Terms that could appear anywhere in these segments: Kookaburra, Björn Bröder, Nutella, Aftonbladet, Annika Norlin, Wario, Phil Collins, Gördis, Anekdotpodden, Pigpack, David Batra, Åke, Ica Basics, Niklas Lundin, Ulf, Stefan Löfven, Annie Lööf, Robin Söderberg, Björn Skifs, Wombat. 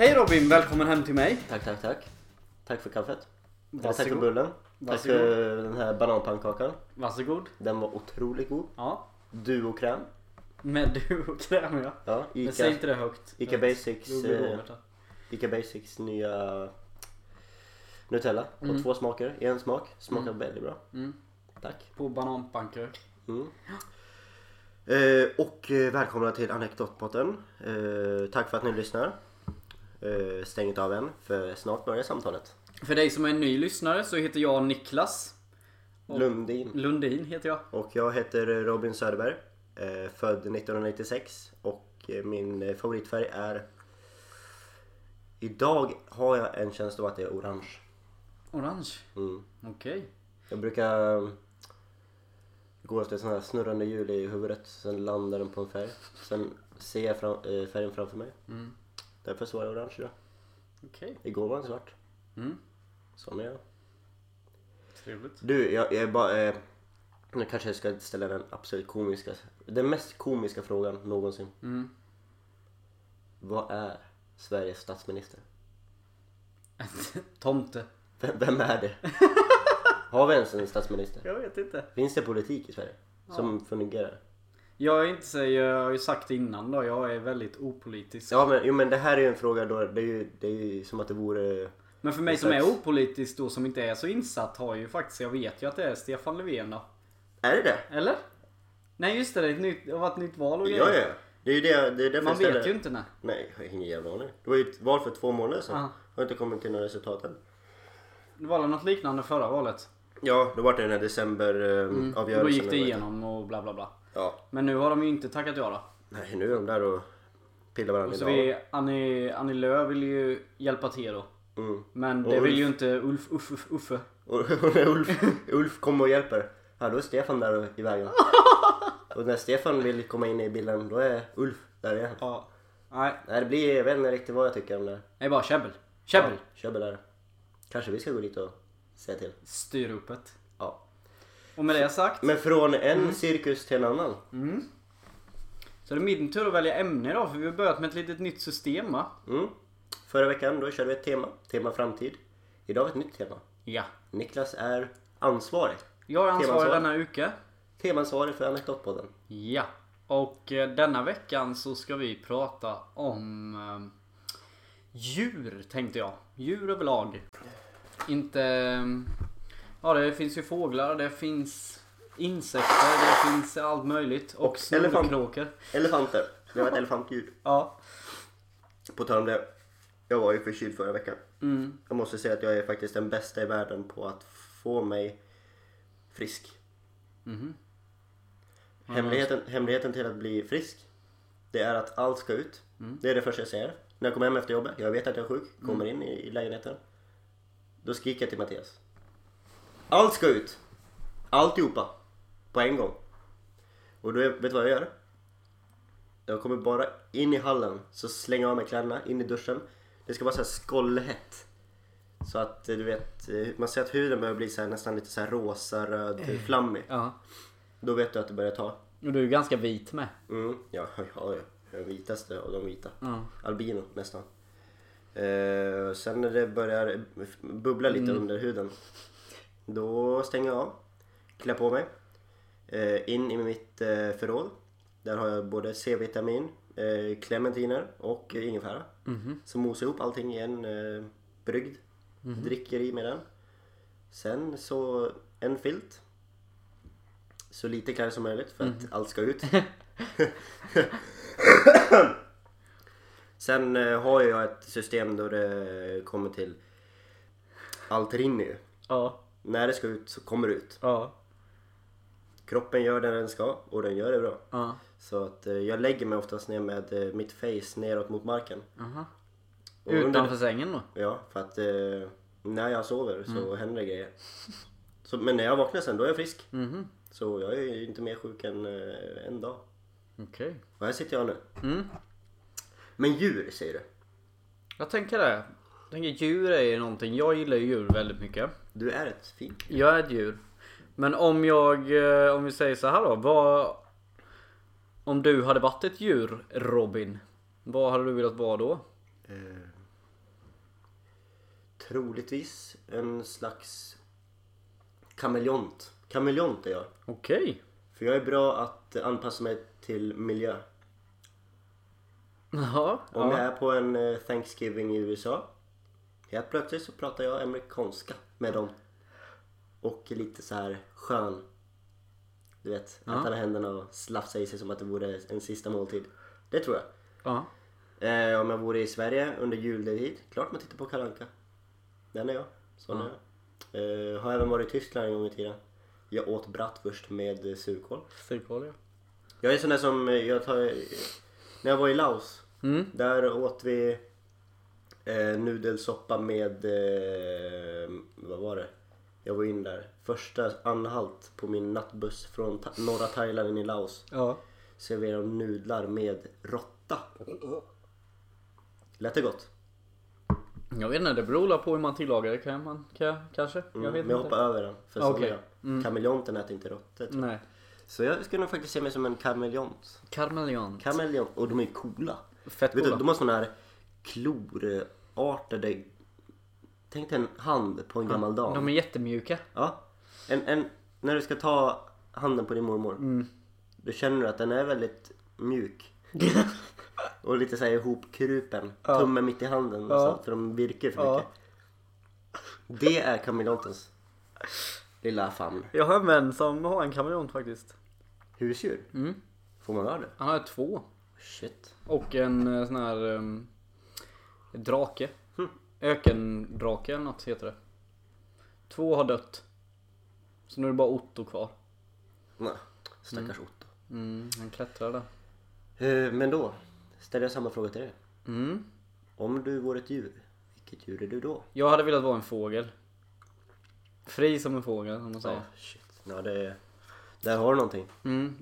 Hej Robin, välkommen hem till mig. Tack. Tack för kaffet. Varsågod. Tack för bullen. Tack för den här bananpannkakan. Varsågod. Den var otroligt god. Ja. Duokräm. Med duokräm, ja. Men säg inte det högt. Ica Basics nya Nutella på två smaker. I en smak. Smakar väldigt bra. Mm. Tack. På bananpankor. Mm. Och välkomna till Anekdotpodden. Tack för att ni lyssnar. Stäng inte av än, för snart börjar samtalet. För dig som är en ny lyssnare så heter jag Niklas Lundin heter jag. Och jag heter Robin Söderberg, född 1996. Och min favoritfärg är... Idag har jag en känsla av att det är orange. Orange? Mm. Okej. Jag brukar gå efter sån här snurrande hjul i huvudet. Sen landar den på en färg. Sen ser jag färgen framför mig. Mm. Därför så var det orange då. Okej. Igår var den svart. Mm. Sån är jag. Trevligt. Du, jag bara... nu kanske jag ska ställa den absolut komiska... Den mest komiska frågan någonsin. Mm. Vad är Sveriges statsminister? Tomte. Vem är det? Har vi ens en statsminister? Jag vet inte. Finns det politik i Sverige som fungerar? Jag är inte så, jag har ju sagt innan då, jag är väldigt opolitisk. Ja, men, jo, men det här är ju en fråga då, det är ju som att det vore... Men för mig som är opolitisk då, som inte är så insatt, har ju faktiskt, jag vet ju att det är Stefan Löfven då. Är det det? Eller? Nej just det, det har varit ett nytt val och grejer. Ja, det är ju det man vet ju inte när. Nej, jag har ingen jävla aning. Det var ju ett val för 2 månader sedan. Har inte kommit till några resultat än. Det var något liknande förra valet. Ja, då var det den här december-avgörelsen. Då gick det igenom och bla bla bla. Ja. Men nu har de ju inte tackat ja då. Nej, nu är de där och pillar varandra idag. Annie Lööf vill ju hjälpa till då. Mm. Men och det vill ju inte Ulf. Ulf kommer och hjälper. Ja, då är Stefan där i vägen. Och när Stefan vill komma in i bilden, då är Ulf där igen. Ja. Nej, det blir, jag vet inte riktigt vad jag tycker om det. Det är bara käbbel. Ja, käbbel där. Kanske vi ska gå dit och se till. Styr uppet. Ja. Och med det sagt... Men från en cirkus till en annan. Mm. Så det är min tur att välja ämne då, för vi har börjat med ett litet nytt system. Mm. Förra veckan då körde vi ett tema. Tema framtid. Idag har vi ett nytt tema. Ja. Niklas är ansvarig. Jag är ansvarig denna vecka. Temansvarig för Anekdotpodden. Ja. Och denna veckan så ska vi prata om djur, tänkte jag. Djur överlag. Inte... Ja, det finns ju fåglar, det finns insekter, det finns allt möjligt. Och snurrkråkor. Elefanter. Det var ett elefantljud. Ja. På tal om det, jag var ju förkyld förra veckan. Mm. Jag måste säga att jag är faktiskt den bästa i världen på att få mig frisk. Mm. Hemligheten till att bli frisk, det är att allt ska ut. Mm. Det är det första jag säger. När jag kommer hem efter jobbet, jag vet att jag är sjuk, kommer in i lägenheten. Då skriker jag till Mattias. Allt ska ut. Alltihopa. På en gång. Och då, vet du vad jag gör? Jag kommer bara in i hallen. Så slänger jag av mig kläderna. In i duschen. Det ska vara så här skållhett. Så att du vet. Man ser att huden börjar bli så här, nästan lite så här rosa, röd, flammig. Ja. Då vet du att det börjar ta. Och du är ganska vit med. Mm. Ja, jag är vitaste av de vita. Ja. Albino nästan. Sen när det börjar bubbla lite under huden. Då stänger jag av, klär på mig, in i mitt förråd. Där har jag både C-vitamin, clementiner och ingefära. Så mosar ihop allting i en brygd, dricker i med den. Sen så en filt, så lite kläder som möjligt för att allt ska ut. Sen har jag ett system då det kommer till allt rinner ju. Ja. När det ska ut så kommer det ut. Ja. Kroppen gör det den ska och den gör det bra. Ja. Så att jag lägger mig oftast ner med mitt face neråt mot marken. Utanför sängen då? Ja, för att när jag sover så händer det grejer. Så, men när jag vaknar sen, då är jag frisk. Så jag är ju inte mer sjuk än en dag. Okej. Och här sitter jag nu. Men djur, säger du? Jag tänker det. Jag tänker djur är någonting. Jag gillar djur väldigt mycket. Du är ett fint djur. Jag är ett djur. Men om vi säger så här då. Om du hade varit ett djur, Robin, vad hade du velat vara då? troligtvis en slags kameleont. Kameleont är jag. Okej. Okay. För jag är bra att anpassa mig till miljö. Ja. Om jag är på en Thanksgiving i USA, helt plötsligt så pratar jag amerikanska med dem. Och lite så här skön. Du vet, att alla händerna och slafsa i sig som att det vore en sista måltid. Det tror jag. Ja. Om jag vore i Sverige under julledighet, klart man tittar på Kalle Anka. Den är jag. Sån är jag. Har även varit i Tyskland en gång i tiden. Jag åt bratwurst med surkål. Surkål, ja. Jag är sån där som jag tar... När jag var i Laos, där åt vi nudelsoppa med... vad var det? Jag var in där. Första anhalt på min nattbuss från norra Thailand i Laos. Ja. Serverade nudlar med råtta. Lät det gott? Jag vet inte, det beror på hur man tillagar det. Kanske? Jag hoppar över den. För så okay. Kameleonten äter inte råttor. Nej. Så jag skulle nog faktiskt se mig som en kameleont. Kameleont. Och de är coola. Fett coola. Vet du, de har sådana här klorartade... Tänk dig en hand på en gammal dam. De är jättemjuka. Ja. När du ska ta handen på din mormor, då känner du att den är väldigt mjuk. Och lite så här ihopkrupen. Ja. Tummen mitt i handen. Ja. Och så, för de virker för mycket. Det är kameleontens lilla famn. Jag har en vän som har en kameleont faktiskt. Husdjur? Mm. Får man ha det? Han har två. Shit. Och en sån här drake. Ökendrake eller något heter det. Två har dött. Så nu är det bara Otto kvar. Nej, stackars Otto. Han klättrar där. Men då ställer jag samma fråga till dig. Om du vore ett djur, vilket djur är du då? Jag hade velat vara en fågel. Fri som en fågel, som man säger. Shit. Ja, det där har du någonting.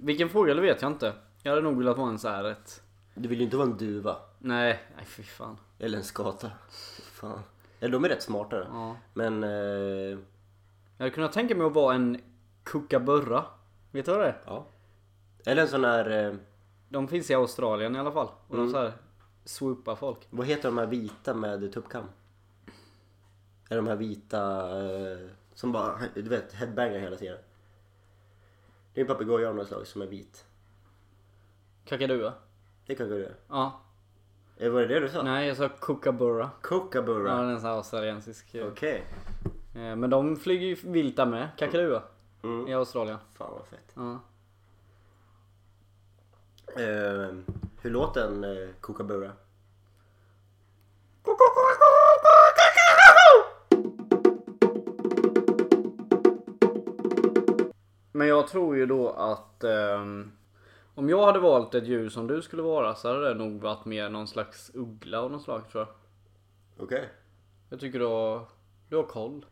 Vilken fågel vet jag inte. Jag hade nog velat vara en så här ett... Du vill ju inte vara en duva. Nej, fy fan. Eller en skata. Fan. Eller de är rätt smartare. Ja. Men... Jag hade kunnat tänka mig att vara en kookaburra. Vet du vad det är? Ja. Eller en sån här... De finns i Australien i alla fall. Och de så här swoopar folk. Vad heter de här vita med tuppkam? Är de här vita... som bara, du vet, headbangar hela tiden. Det är en papegoja av något slag som är vit. Kakadua? Det kan du göra. Ja. Var det det du sa? Nej, jag sa kookaburra. Kookaburra? Ja, den är så här australiensisk. Okej. Okay. Men de flyger ju vilta med. Kakadua. I Australien. Fan vad fett. Ja. Hur låter en kookaburra? Men jag tror ju då att... om jag hade valt ett djur som du skulle vara så hade det nog varit mer någon slags uggla av någon slag, tror jag. Okej. Okay. Jag tycker du har koll.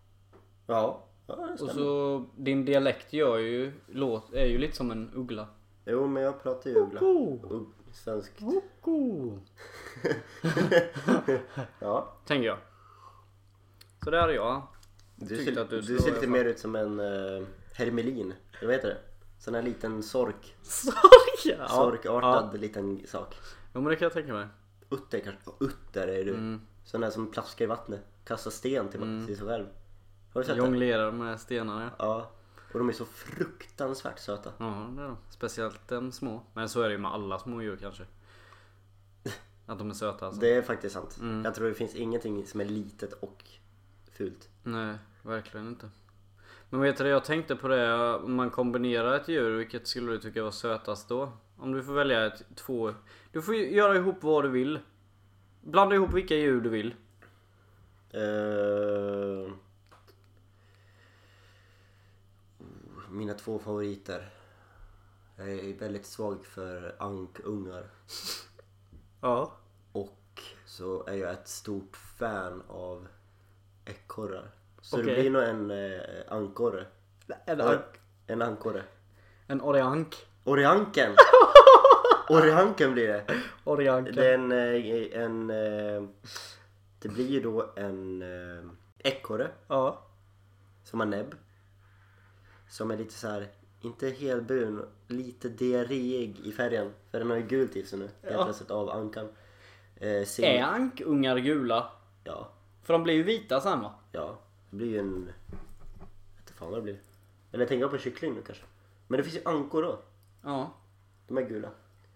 Ja, det stämmer. Och så din dialekt är ju lite som en uggla. Jo, men jag pratar ju uggla. Svenskt. Ja. Tänker jag. Så där är jag. Du ser lite mer ut som en hermelin. Eller vad heter det? Sån här liten sork. Sorkartad liten sak. Ja, men det kan jag tänka mig. Utter kanske. Utter är du. Sån här som plaskar i vattnet. Kastar sten till sig själv. Har du sett det? Jonglerar med stenarna. Ja. Och de är så fruktansvärt söta. Ja, det är de. Speciellt de små. Men så är det ju med alla små djur kanske. Att de är söta alltså. Det är faktiskt sant. Jag tror det finns ingenting som är litet och fult. Nej, verkligen inte. Men vet du, jag tänkte på det. Om man kombinerar ett djur, vilket skulle du tycka var sötast då? Om du får välja två... Du får göra ihop vad du vill. Blanda ihop vilka djur du vill. Mina två favoriter. Jag är väldigt svag för ankungar. Ja. Och så är jag ett stort fan av ekorrar. Så okay. Det blir nog en ankorre. En ankorre. En oriank. Orianken. Orianken blir det. Orianken. Det blir ju då en ekorre. Ja. Som har näbb. Som är lite så här, inte helbrun, lite diarréig i färgen. För den har ju gult i sig nu. Helt plötsligt av ankan. Är ankungar gula? Ja. För de blir ju vita sen, va? Ja, det blir ju en... Jag vet inte fan vad det blir. Eller jag tänker på kyckling nu kanske. Men det finns ju ankor då. Ja. De är gula.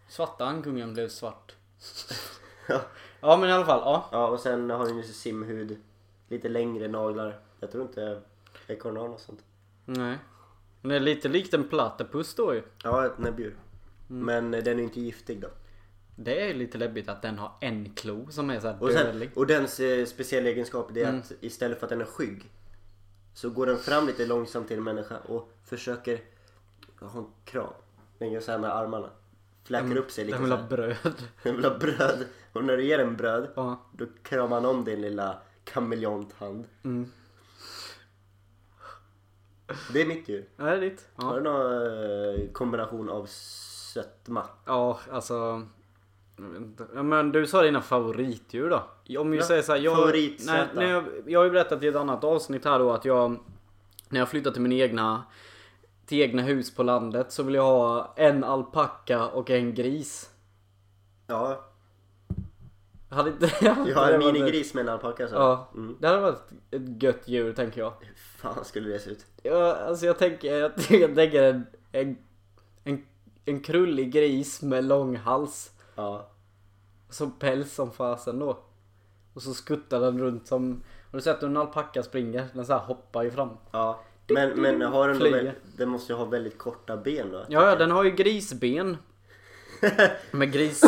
Svarta ankungen blev svart. Ja. Ja, men i alla fall, ja. Ja, och sen har den ju simhud. Lite längre naglar. Jag tror inte ekornan och sånt. Nej. Den är lite likt en platypus då ju. Ja, den är bjur. Mm. Men den är ju inte giftig då. Det är lite läbbigt att den har en klo som är så här dödlig. Och dens speciella egenskap är att istället för att den är skygg så går den fram lite långsamt till en människa och försöker ha en kram. Den gör så här med armarna. Fläcker upp sig lite. Den vill ha bröd. Den vill ha bröd. Och när du ger en bröd då kramar han om din lilla kameleonthand. Mm. Det är mitt djur. Ja, det är ditt. Ja. Har du någon kombination av sötma? Ja, alltså... Ja, men du sa dina favoritdjur då. Om jag säger så här, jag har ju berättat i ett annat avsnitt här då att jag, när jag flyttade till egna hus på landet, så vill jag ha en alpacka och en gris. Ja. Jag har en minigris med en alpacka så. Ja. Mm. Det hade varit ett gött djur, tänker jag. Hur fan skulle det se ut? Ja, alltså jag tänker en krullig gris med lång hals. Ja. Som päls som fasen då. Och så skuttar den runt som... Har du sett hur en alpacka springer? Den så här hoppar ju fram. Ja. Men har den då... Den måste ju ha väldigt korta ben då. Ja, den har ju grisben. Med gris...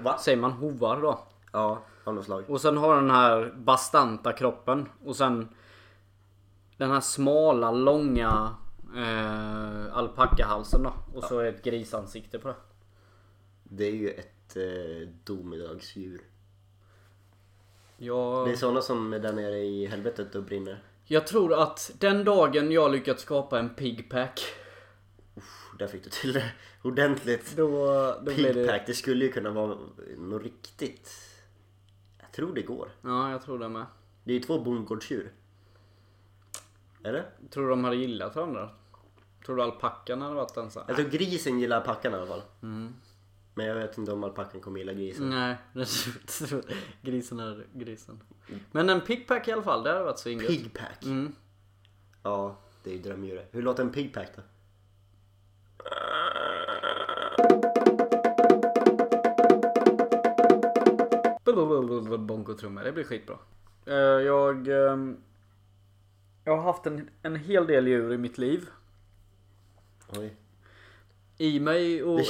Va? Säger man hovar då. Ja, av något slag. Och sen har den här bastanta kroppen. Och sen... Den här smala, långa... alpackahalsen då. Och så ett grisansikte på det. Det är ju ett domedagsdjur. Ja. Det är sådana som är där nere i helvetet och brinner. Jag tror att den dagen jag lyckats skapa en pigpack. Där fick du till det ordentligt. Då pigpack, det skulle ju kunna vara något riktigt. Jag tror det går. Ja, jag tror det med. Det är ju två bondgårdsdjur. Är det? Tror du de hade gillat dem då? Tror du alpackan hade varit den så? Jag tror grisen gillar alpackan i alla fall. Mm. Men jag vet inte om alpackan kommer gilla grisen. Nej, grisen är grisen. Men en pigpack i alla fall, det har varit så inget. Pigpack? Mm. Ja, det är ju drömdjur. Hur låter en pigpack då? Bongo-trummor, det blir skitbra. Jag har haft en hel del djur i mitt liv. Oj. I mig och...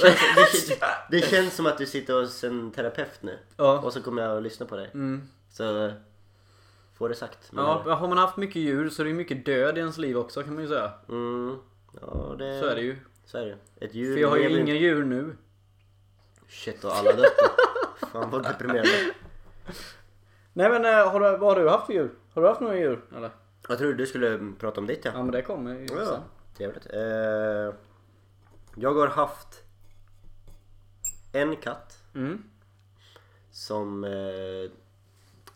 det känns som att du sitter hos en terapeut nu. Ja. Och så kommer jag att lyssna på dig. Mm. Så får det sagt. Ja, har man haft mycket djur så är det mycket död i ens liv också, kan man ju säga. Mm. Ja, det... Så är det ju. Så är det. Ett djur. För jag har ju inga djur nu. Shit, och alla dött. Fan vad deprimerande. Nej, men vad har du haft för djur? Har du haft några djur? Eller? Jag tror du skulle prata om ditt, ja. Ja, men det kommer ju sen. Trevligt. Jag har haft en katt som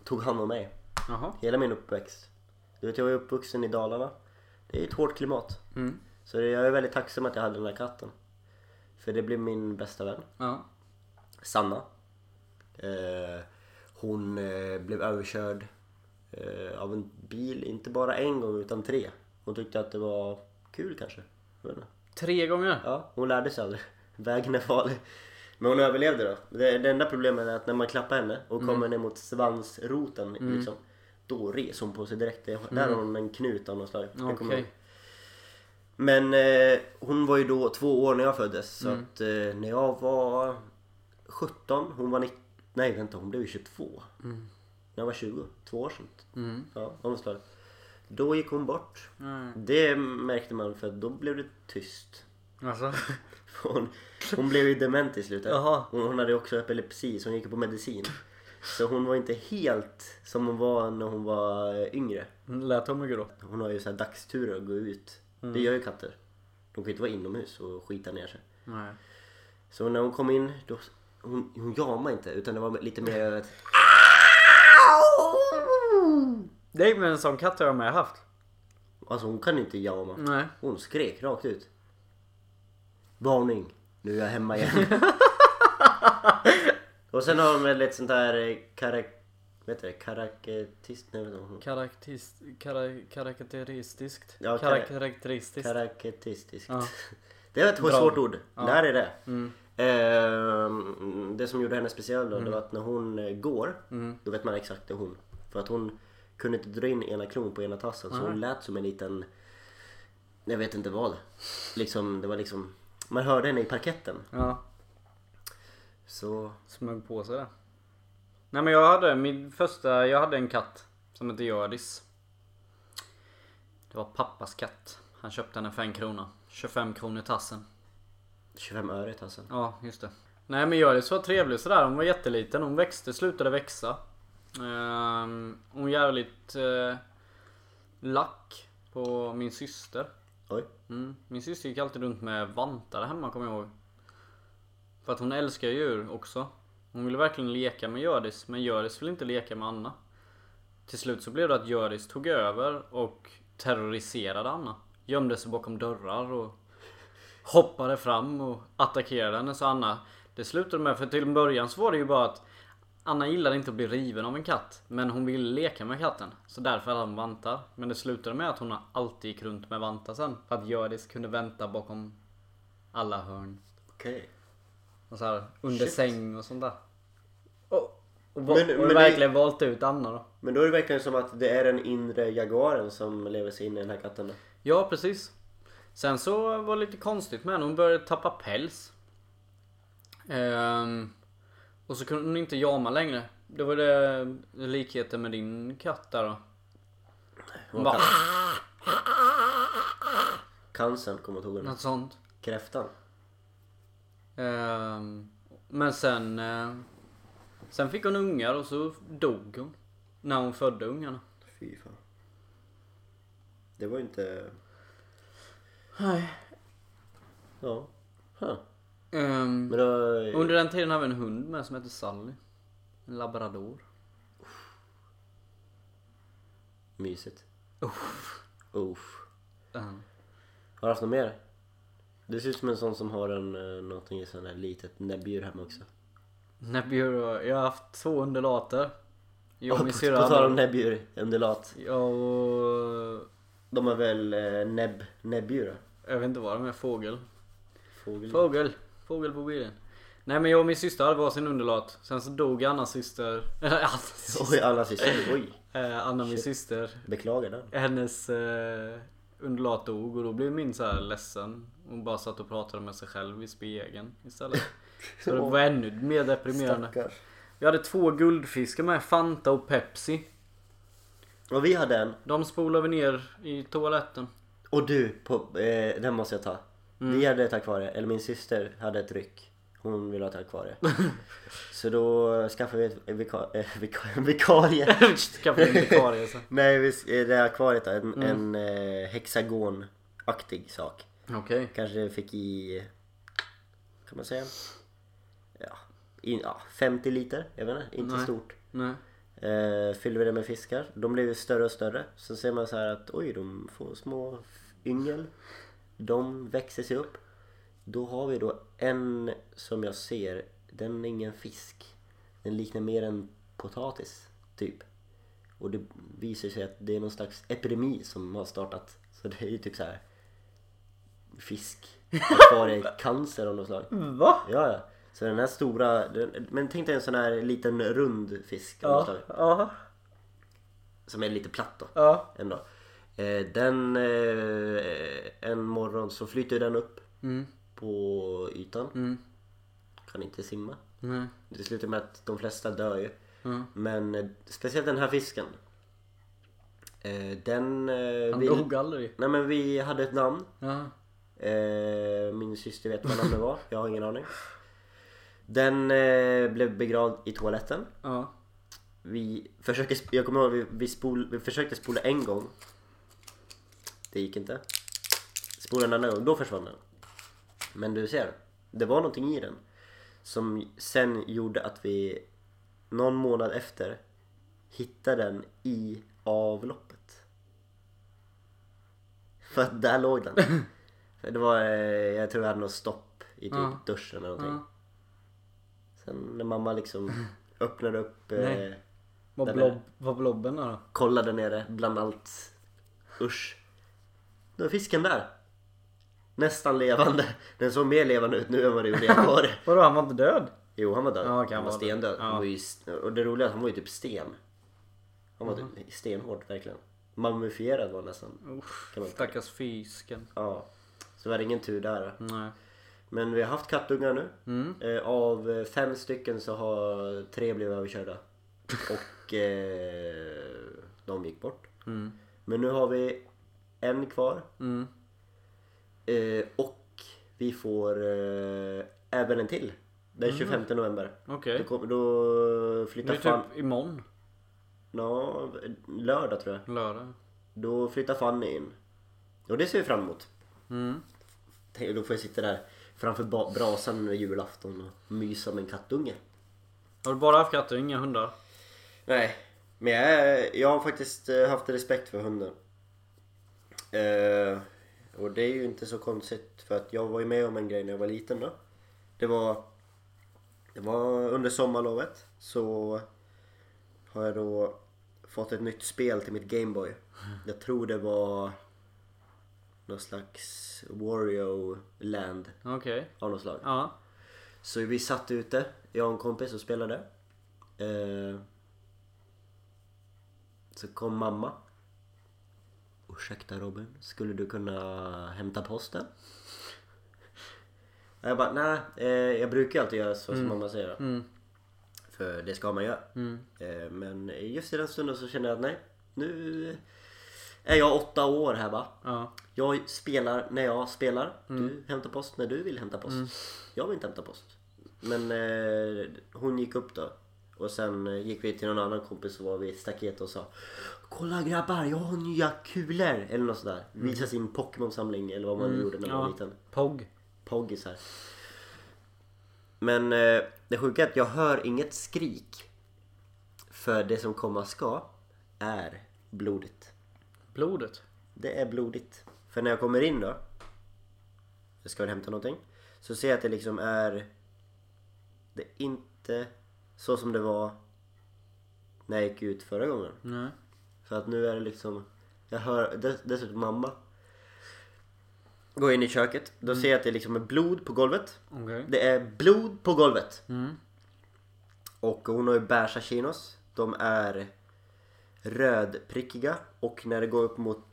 tog hand om mig. Aha. Hela min uppväxt. Du vet, jag var uppvuxen i Dalarna. Det är ett hårt klimat. Mm. Så jag är väldigt tacksam att jag hade den här katten. För det blev min bästa vän. Ja. Sanna. Hon blev överkörd av en bil. Inte bara en gång utan 3. Hon tyckte att det var kul kanske. Jag vet inte. 3 gånger? Ja, hon lärde sig aldrig. Vägen är farlig. Men hon överlevde då. Det enda problemet är att när man klappar henne och kommer ner mot svansroten, liksom, då res hon på sig direkt. Där har hon en knut av något slag. Okay. Men hon var ju då 2 år när jag föddes. Så att när jag var 17, hon var 19... Nej, vänta, hon blev ju 22. När jag var 20, 2 år sedan. Ja, av något slag. Då gick hon bort. Det märkte man, för då blev det tyst. Alltså? Hon blev ju dement i slutet. Hon hade också epilepsi, så hon gick på medicin. Så hon var inte helt som hon var när hon var yngre. Lät hon mycket då? Hon har ju så här dagsturer att gå ut. Det gör ju katter. De kan ju inte vara inomhus och skita ner sig. Nej. Så när hon kom in då, hon jamade inte, utan det var lite mer ett... Det är ju en sån katt jag har haft. Alltså hon kan inte jamma. Nej. Hon skrek rakt ut. Varning, nu är jag hemma igen. Och sen har hon ett sånt där Vet du, karaktäristiskt. Ja, karaktäristiskt. Ja. Det var ett svårt ord. Ja. Där är det. Mm. Det som gjorde henne speciell då, det var att när hon går, då vet man exakt det hon. För att hon kunde inte dra in ena klon på ena tassen, så hon lät som en liten, jag vet inte vad. Liksom, det var liksom, man hörde henne i parketten. Ja. Så smög på sig det. Nej, men jag hade jag hade en katt som hette Gördis. Det var pappas katt. Han köpte henne för 1 krona. 25 kronor i tassen. 25 öre i tassen. Ja, just det. Nej, men Gördis var trevlig sådär. Hon var jätteliten. Hon slutade växa. Hon jävligt lack på min syster. Oj. Mm. Min syster gick alltid runt med vantar hemma, kommer jag ihåg. För att hon älskar djur också. Hon ville verkligen leka med Gördis, men Gördis ville inte leka med Anna. Till slut så blev det att Gördis tog över och terroriserade Anna. Gömde sig bakom dörrar och hoppade fram och attackerade henne. Så Anna, det slutade med, för till början så var det ju bara att Anna gillade inte att bli riven av en katt, men hon ville leka med katten. Så därför hade hon vantar. Men det slutade med att hon alltid gick runt med vantar sen. För att Gördis kunde vänta bakom alla hörn. Okej. Okay. Och så här, under säng och sånt där. Och verkligen valt ut Anna då. Men då är det verkligen som att det är den inre jagaren som lever sig in i den här katten då. Ja, precis. Sen så var det lite konstigt med henne. Hon började tappa päls. Och så kunde hon inte jama längre. Det var det likheten med din katt där då. Hon bara... Cancern kommer att ihåg. Något sånt. Kräftan. Men sen fick hon ungar och så dog hon när hon födde ungarna. Fy fan. Det var inte... Nej. Ja. Huh. Men då... Under den tiden hade vi en hund med som hette Sally. En labrador. Mysigt. Uff. Har du haft något mer? Det ser ut som en sån som har någonting i sån här litet näbbdjur hemma också. Näbbdjur, jag har haft 2 undulater. På tal om näbbdjur, undulat. Ja, och... De är väl näbbdjur? Jag vet inte vad de är, fågel på bilen. Nej, men jag och min syster hade var sin undulat. Sen så dog Annas syster. Anna, min syster. Beklagar den. Hennes... undulat dog, och då blev min så här ledsen. Hon bara satt och pratade med sig själv i spegeln istället. Så det var ännu mer deprimerande. Stackars. Jag hade 2 guldfiskar med Fanta och Pepsi. Och vi hade en. De spolade vi ner i toaletten. Och du, den måste jag ta. Vi hade ett akvarie, eller min syster hade ett ryck. Hon ville ha ett akvarie. Så då skaffade vi en vikarie. Nej, det är akvariet då. En hexagonaktig sak. Okay. Kanske fick i, kan man säga, 50 liter, jag vet inte. Nej. Stort. Nej. Fyllde vi det med fiskar. De blev större och större. Så ser man så här att oj, de får små yngel. De växer sig upp. Då har vi då en som jag ser, den är ingen fisk. Den liknar mer en potatis typ. Och det visar sig att det är någon slags epidemi som har startat. Så det är ju typ så här fisk. Cancer av något slag. Va? Ja. Så den här stora, men tänk dig en sån här liten rund fisk av något slag. Ja. Som är lite platt då. Ja. Ändå. En morgon så flyter den upp. Mm. På ytan. Kan inte simma. Det slutar med att de flesta dör ju. Men speciellt den här fisken, dog aldrig. Nej, men vi hade ett namn. Min syster vet vad namnet var. Jag har ingen aning. Den blev begravd i toaletten. Jag kommer ihåg, vi försökte spola en gång. Det gick inte. Spola en annan gång, då försvann den. Men du ser, det var någonting i den som sen gjorde att vi någon månad efter hittade den i avloppet. För att där låg den. För det var, jag tror jag hade något stopp i typ duschen eller någonting. Sen när mamma liksom öppnade upp Vad blobben är då? Kolla där nere bland allt. Usch. Då är fisken där. Nästan levande. Den såg mer levande ut nu än vad det gjorde jag var. Vadå, han var inte död? Jo, han var död. Ja, han var stendöd. Ja. Och det roliga är att han var ju typ sten. Han var typ stenhård, verkligen. Mammifierad var nästan. Stackars fisken. Ja, så var det ingen tur där. Nej. Men vi har haft kattungar nu. Av 5 stycken så har 3 blivit överkörda. Och de gick bort. Men nu har vi en kvar. Och vi får även en till. Den 25 november. Okej. Då flyttar Fanny. Nu typ imorgon. Ja, lördag tror jag. Lördag. Då flyttar Fanny in. Och det ser vi fram emot. Då får jag sitta där framför brasan med julafton och mysa med en kattunge. Har du bara haft katter, inga hundar? Nej, men jag har faktiskt haft respekt för hunden. Och det är ju inte så konstigt, för att jag var ju med om en grej när jag var liten då. Det var under sommarlovet, så har jag då fått ett nytt spel till mitt Gameboy. Jag tror det var någon slags Wario Land. Okej. Av något slag. Ja. Så vi satt ute, jag och en kompis, och spelade. Så kom mamma. Ursäkta Robin, skulle du kunna hämta posten? Jag bara, nej, jag brukar alltid göra så som mamma säger. För det ska man göra. Men just i den stunden så känner jag att nej, nu är jag 8 år här va. Jag spelar när jag spelar. Du hämtar post när du vill hämta post. Jag vill inte hämta post. Men hon gick upp då. Och sen gick vi till någon annan kompis och var vid staket och sa: kolla grabbar, jag har nya kulor. Eller något sådär. Visa sin Pokémon-samling eller vad man gjorde när man var liten. Pog så här. Men det sjuka är att jag hör inget skrik. För det som komma ska är blodigt. Blodet? Det är blodigt. För när jag kommer in då, jag ska väl hämta någonting, så ser jag att det liksom är, det är inte så som det var när jag gick ut förra gången. Nej. För att nu är det liksom, jag hör dessutom mamma går in i köket. Då ser jag att det liksom är blod på golvet. Okay. Det är blod på golvet. Och hon har ju beiga chinos. De är rödprickiga. Och när det går upp mot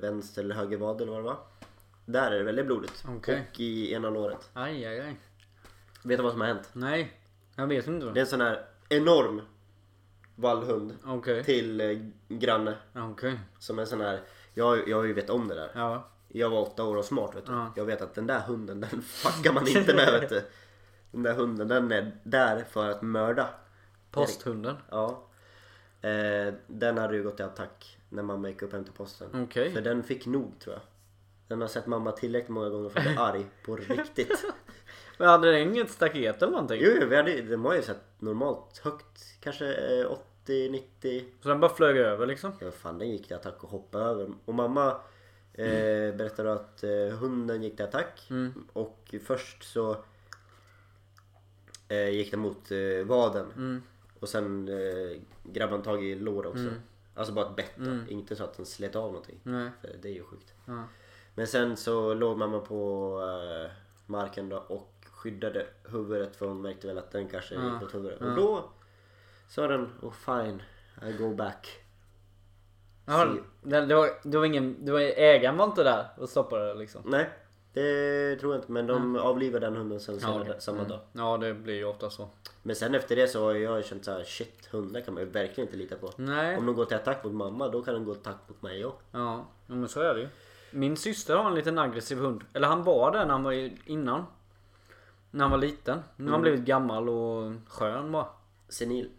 vänster eller höger vad eller vad det var, där är det väldigt blodigt. Okay. Och i ena låret. Aj. Vet du vad som har hänt? Nej, jag vet inte. Det är en sån här enorm vallhund. Okay. Till granne. Okay. Som är sån här. Jag ju vet om det där. Ja. Jag var 8 år och smart, vet du. Ja. Jag vet att den där hunden, den fuckar man inte med, vet du. Den där hunden, den är där för att mörda. Posthunden? Ja. Den hade ju gått i attack när mamma gick upp hem till posten. Okay. För den fick nog, tror jag. Den har sett mamma tillräckligt många gånger för att bli arg på riktigt. Men hade den inget staket eller någonting? Jo, den var ju så normalt högt. Kanske 80-90. Så den bara flög över liksom? Ja, fan, den gick till attack och hoppade över. Och mamma berättade att hunden gick till attack. Och först så gick den mot vaden. Och sen grabbade tag i låda också. Alltså bara ett bett. Inte så att den slet av någonting. Nej. För det är ju sjukt. Men sen så låg mamma på marken då och skyddade huvudet, för hon märkte väl att den kanske gick åt huvudet. Och då sa den, fine, I go back. Jaha, det var ägaren var inte där och stoppade det liksom? Nej, det tror jag inte, men de avlivade den hunden sen samma dag. Ja, det blir ju ofta så. Men sen efter det så har jag känt såhär, shit, hundar kan man ju verkligen inte lita på. Nej. Om de går till attack mot mamma, då kan de gå till attack mot mig också. Ja, men så är det ju. Min syster har en liten aggressiv hund. Eller han var det när han var innan. När han var liten. Nu har han blivit gammal och skön bara. Senil?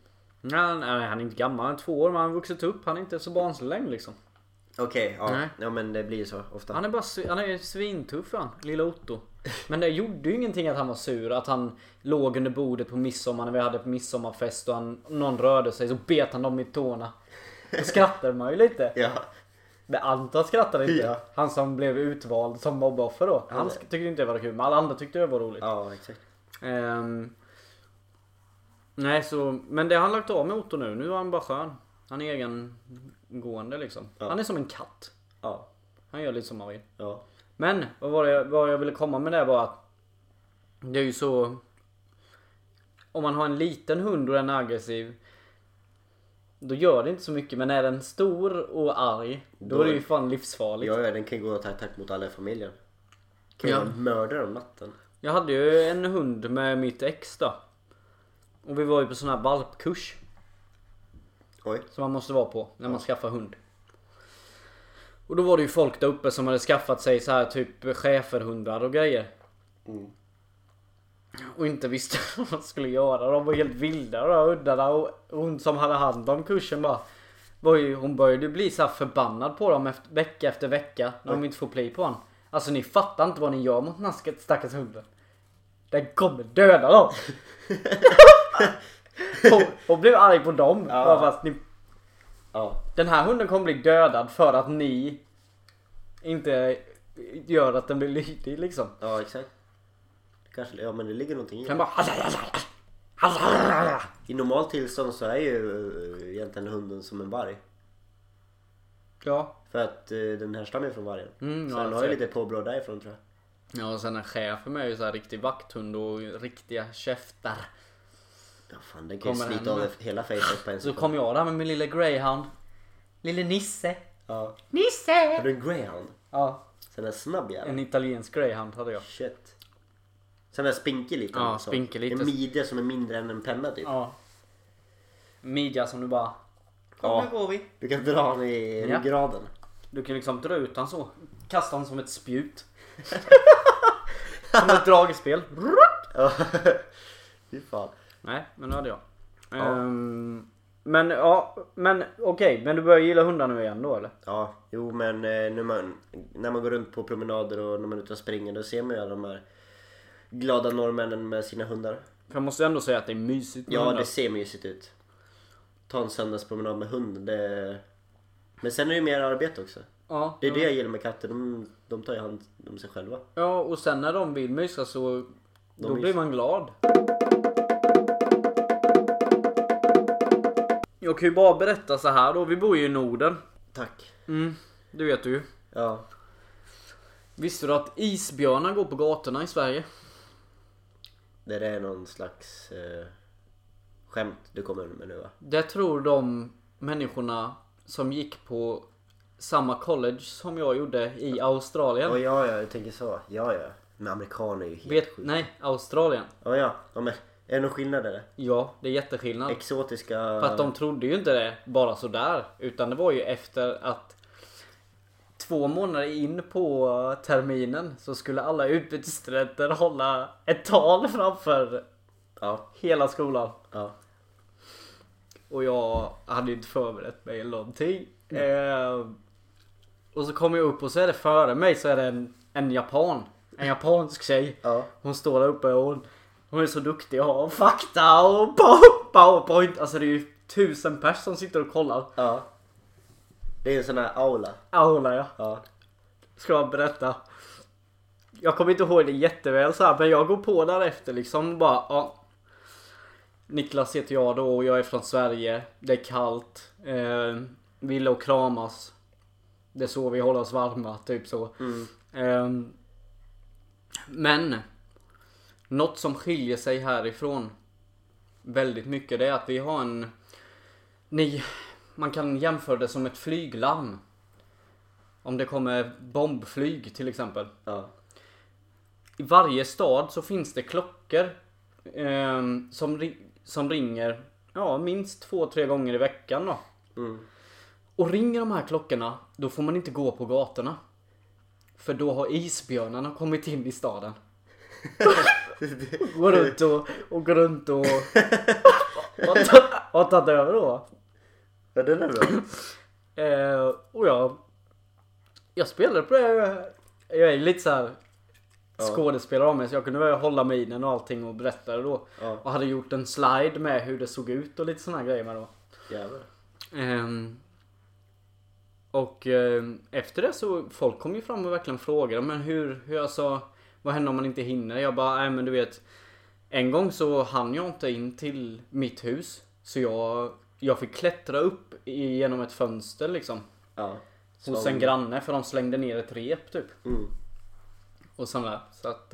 Nej, han är inte gammal. Han är 2 år, men han har vuxit upp. Han är inte så barnslig längre liksom. Okej, ja, men det blir ju så ofta. Han är bara svintuff, han, lilla Otto. Men det gjorde ju ingenting att han var sur. Att han låg under bordet på midsommar, när vi hade på midsommarfest, och någon rörde sig, så bet han dem i tårna. Då skrattade man ju lite. Ja. Men Anton skrattade inte. Ja. Han som blev utvald som mobboffer då. Han tyckte inte det var kul, men alla andra tyckte det var roligt. Ja, exakt. Nej, så, men det har han lagt av motorn nu. Nu är han bara skön. Han är egengående liksom. Ja. Han är som en katt. Ja. Han gör lite som han vill. Ja. Men vad jag ville komma med det var att det är ju så... Om man har en liten hund och den är aggressiv, då gör det inte så mycket. Men är den stor och arg, då är det ju fan livsfarligt. Ja, den kan gå och ta attack mot alla i familjen. Kan mörda om natten. Jag hade ju en hund med mitt ex då. Och vi var ju på sån här valpkurs. Oj. Som man måste vara på när man skaffar hund. Och då var det ju folk där uppe som hade skaffat sig så här typ schäferhundar och grejer. Mm. Och inte visste vad man skulle göra. De var helt vilda och hundarna. Och hon som hade hand om kursen bara var ju, hon började bli så här förbannad på dem vecka efter vecka när de inte får play på honom. Alltså ni fattar inte vad ni gör mot den här stackars hunden. Den kommer döda dem. Hon blev arg på dem. Ja. Fast ni... ja. Den här hunden kommer bli dödad för att ni inte gör att den blir lydig liksom. Ja, exakt. Kanske, ja, men det ligger någonting i. Kan bara... I normal tillstånd så är ju egentligen hunden som en varg. Ja. För att den här stammar från vargen. Mm, så ja, den har ju lite påbrå därifrån tror jag. Ja, och sen en chefen är ju så här riktig vakthund och riktiga käftar. Ja fan, den kan ju slita av hela fejset på en sekund. Så kom jag där med min lilla greyhound. Lille Nisse. Ja. Nisse! Har du en greyhound? Ja. Sen en snabb jävla. En italiensk greyhound hade jag. Shit. Sen en spinkig lite. Ja, spinkig lite. En midja som är mindre än en penna typ. Ja. Midja som du bara... Ja, går vi. Du kan dra honom i graden. Du kan liksom dra ut han så. Kasta han som ett spjut. Som ett dragspel. Ja. Fy fan. Nej, men nu hade jag. Ja. Men ja, men okej. Men du börjar gilla hundar nu igen då, eller? Ja, jo men när man går runt på promenader och när man är ute och springer, då ser man ju de här glada norrmännen med sina hundar. För jag måste ändå säga att det är mysigt med hundar. Det ser mysigt ut. Ta en söndagspromenad med hund. Det... Men sen är det ju mer arbete också. Ja, det är det jag gillar med katter. De tar ju hand om sig själva. Ja, och sen när de vill mysa så då blir man glad. Jag kan ju bara berätta så här då. Vi bor ju i Norden. Tack. Mm, det vet du ju. Ja. Visste du att isbjörnar går på gatorna i Sverige? Det är någon slags... skämt du kommer med nu va? Det tror de människorna som gick på samma college som jag gjorde i Australien. Oh, ja, jag tänker så. Ja. Men amerikaner är ju helt sjukt. Nej, Australien. Oh, ja, men är det någon skillnad eller? Ja, det är jätteskillnad. Exotiska... För att de trodde ju inte det bara så där, utan det var ju efter att 2 månader in på terminen så skulle alla utbytesstudenter hålla ett tal framför hela skolan. Ja. Och jag hade inte förberett mig eller någonting. Och så kommer jag upp och så är det före mig så är det en japansk tjej. Ja. Hon står där uppe och hon är så duktig och har fakta och PowerPoint. Alltså det är ju 1000 personer som sitter och kollar. Ja. Det är en sån här aula. Aula ja. Ska jag berätta. Jag kommer inte ihåg det jätteväl så här, men jag går på därefter liksom bara Niklas heter jag då och jag är från Sverige. Det är kallt. Vill och kramas. Det är så vi håller oss varma. Typ så. Mm. Men något som skiljer sig härifrån väldigt mycket, det är att vi har man kan jämföra det som ett flyglarm. Om det kommer bombflyg till exempel. Ja. I varje stad så finns det klockor som ringer minst 2-3 gånger i veckan då. Mm. Och ringer de här klockorna, då får man inte gå på gatorna. För då har isbjörnarna kommit in i staden. går runt och och tagit över då. Ja, det är bra. Och jag spelar på det. Jag är lite så här skådespelare av mig, så jag kunde väl hålla mig i den och allting och berätta det då. Ja. Och hade gjort en slide med hur det såg ut och lite såna här grejer med då. Jävlar. Efter det så folk kom ju fram och verkligen frågade, men hur jag sa, vad händer om man inte hinner? Jag bara, nej men du vet, En gång så hann jag inte in till mitt hus. Så jag fick klättra upp genom ett fönster liksom. Ja. Hos en granne, för de slängde ner ett rep typ. Mm. Och sådär. Så att...